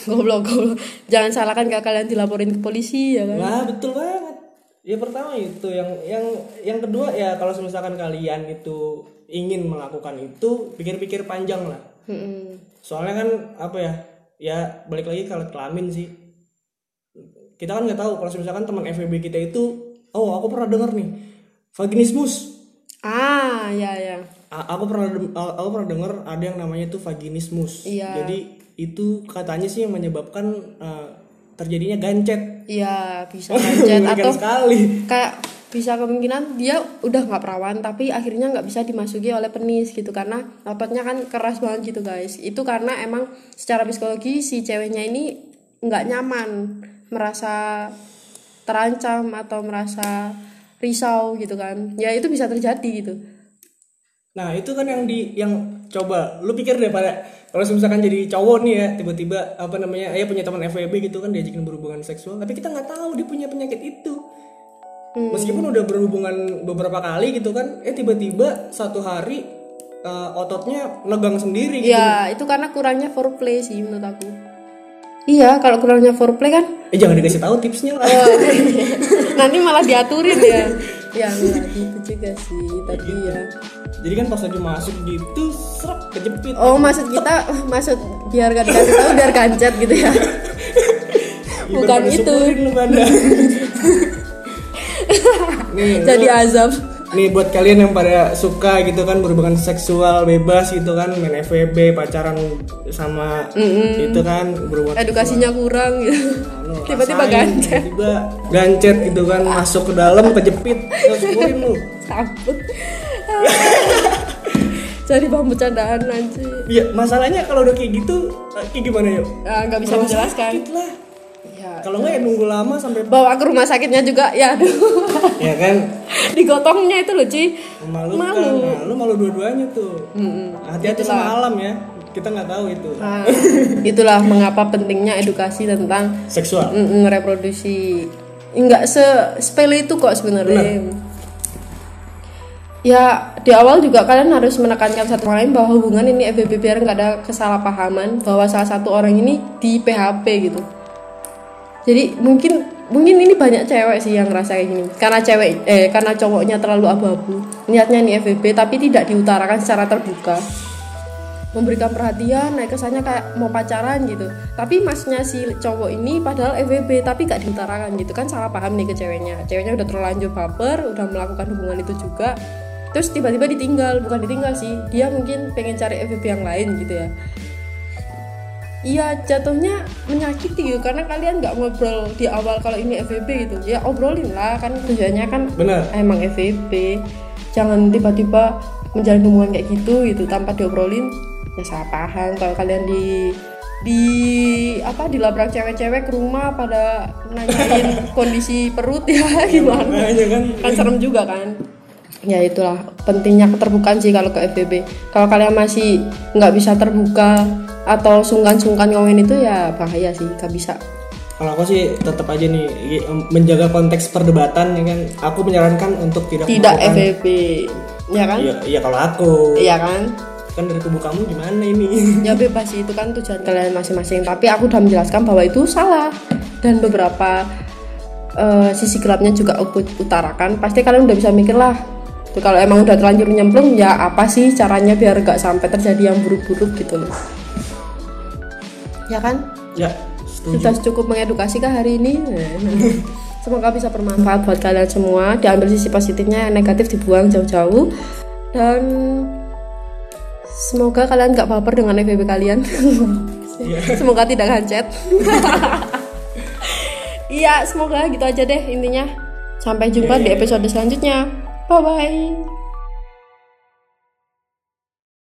Goblok goblok. Jangan salahkan kalau kalian dilaporin ke polisi ya kan. Nah, betul banget. Ya pertama itu, yang yang yang kedua ya kalau misalkan kalian itu ingin melakukan itu pikir-pikir panjang lah. Hmm. Soalnya kan apa ya? Ya balik lagi kalau kelamin sih, kita kan nggak tahu kalau misalkan teman F W B kita itu, oh aku pernah dengar nih vaginismus. Ah ya ya. A- aku pernah de- aku pernah dengar ada yang namanya itu vaginismus. Iya. Jadi itu katanya sih yang menyebabkan uh, terjadinya gancet. Iya bisa gancet atau sekali. Kayak bisa kemungkinan dia udah nggak perawan tapi akhirnya nggak bisa dimasuki oleh penis gitu karena ototnya kan keras banget gitu guys. Itu karena emang secara psikologi si ceweknya ini nggak nyaman, merasa terancam atau merasa risau gitu kan. Ya itu bisa terjadi gitu. Nah itu kan yang di yang coba lu pikir deh pada kalau misalkan jadi cowok nih ya tiba-tiba apa namanya ya punya teman F W B gitu kan diajakin berhubungan seksual tapi kita nggak tahu dia punya penyakit itu. Hmm. Meskipun udah berhubungan beberapa kali gitu kan, eh tiba-tiba satu hari uh, ototnya negang sendiri gitu. Iya, itu karena kurangnya foreplay sih menurut aku. Iya, kalau kurangnya foreplay kan. Eh jangan dikasih tahu tipsnya lah. Oh, nanti malah diaturin ya. Ya enggak gitu juga sih tadi gitu. Ya. Jadi kan pas lagi masuk gitu, serap kejepit. Oh, gitu. Maksud kita maksud biar gak dikasih tahu biar gancet gitu ya. Bukan itu. Nih, jadi lu, azab. Nih buat kalian yang pada suka gitu kan berhubungan seksual bebas gitu kan, main F W B, pacaran sama mm-hmm. itu kan berhubungan. Edukasinya sama, kurang gitu. Nah, tiba-tiba rasain, gancet. Tiba gancet gitu kan masuk ke dalam kejepit. Terus kuin lu. Sabut. Cari bahan bercandaan nanti. Iya, masalahnya kalau udah kayak gitu kayak gimana ya? Nah, enggak bisa menjelaskan. Kalau nggak ya nunggu lama sampai bawa ke rumah sakitnya juga ya aduh ya kan digotongnya itu loh Ci malu malu kan? Nah, malu dua-duanya tuh mm-hmm. hati-hati itulah. Sama alam ya kita nggak tahu itu nah, itulah mengapa pentingnya edukasi tentang seksual reproduksi nggak sepele itu kok sebenarnya. Ya di awal juga kalian harus menekankan satu hal lain bahwa hubungan ini F W B biar nggak ada kesalahpahaman bahwa salah satu orang ini di P H P gitu. Jadi mungkin mungkin ini banyak cewek sih yang ngerasa kayak gini. Karena cewek eh karena cowoknya terlalu abu-abu. Niatnya nih F W B tapi tidak diutarakan secara terbuka. Memberikan perhatian, naik kesannya kayak mau pacaran gitu. Tapi masnya si cowok ini padahal F W B tapi enggak diutarakan gitu kan salah paham nih ke ceweknya. Ceweknya udah terlanjur baper, udah melakukan hubungan itu juga. Terus tiba-tiba ditinggal, bukan ditinggal sih. Dia mungkin pengen cari F W B yang lain gitu ya. Iya jatuhnya menyakiti gitu karena kalian nggak ngobrol di awal kalau ini F W B gitu ya obrolin lah kan tujuannya kan bener. Emang F W B jangan tiba-tiba menjalin hubungan kayak gitu gitu tanpa diobrolin ya salah paham kalau kalian di di apa dilabrak cewek-cewek ke rumah pada nanyain kondisi perut ya gimana kan serem juga kan. Ya itulah pentingnya keterbukaan sih kalau ke F W B kalau kalian masih nggak bisa terbuka atau sungkan-sungkan ngomongin itu ya bahaya sih, gak bisa. Kalau aku sih tetap aja nih menjaga konteks perdebatan ya kan. Aku menyarankan untuk tidak tidak F W B, ya kan? Iya, ya kalau aku. Iya kan? Kan dari kubu kamu gimana ini? Ya bebas sih, itu kan tujuan kalian masing-masing. Tapi aku udah menjelaskan bahwa itu salah dan beberapa uh, sisi gelapnya juga aku utarakan. Pasti kalian udah bisa mikir lah. Kalau emang udah terlanjur nyemplung ya apa sih caranya biar gak sampai terjadi yang buruk-buruk gitu loh. Ya kan? Ya, setuju. Sudah cukup mengedukasi kah hari ini? Semoga bisa bermanfaat buat kalian semua. Diambil sisi positifnya, negatif dibuang jauh-jauh. Dan semoga kalian gak baper dengan F W B kalian. yeah. Semoga tidak hancet. Iya, semoga gitu aja deh intinya. Sampai jumpa yeah, yeah, di episode selanjutnya. Bye bye.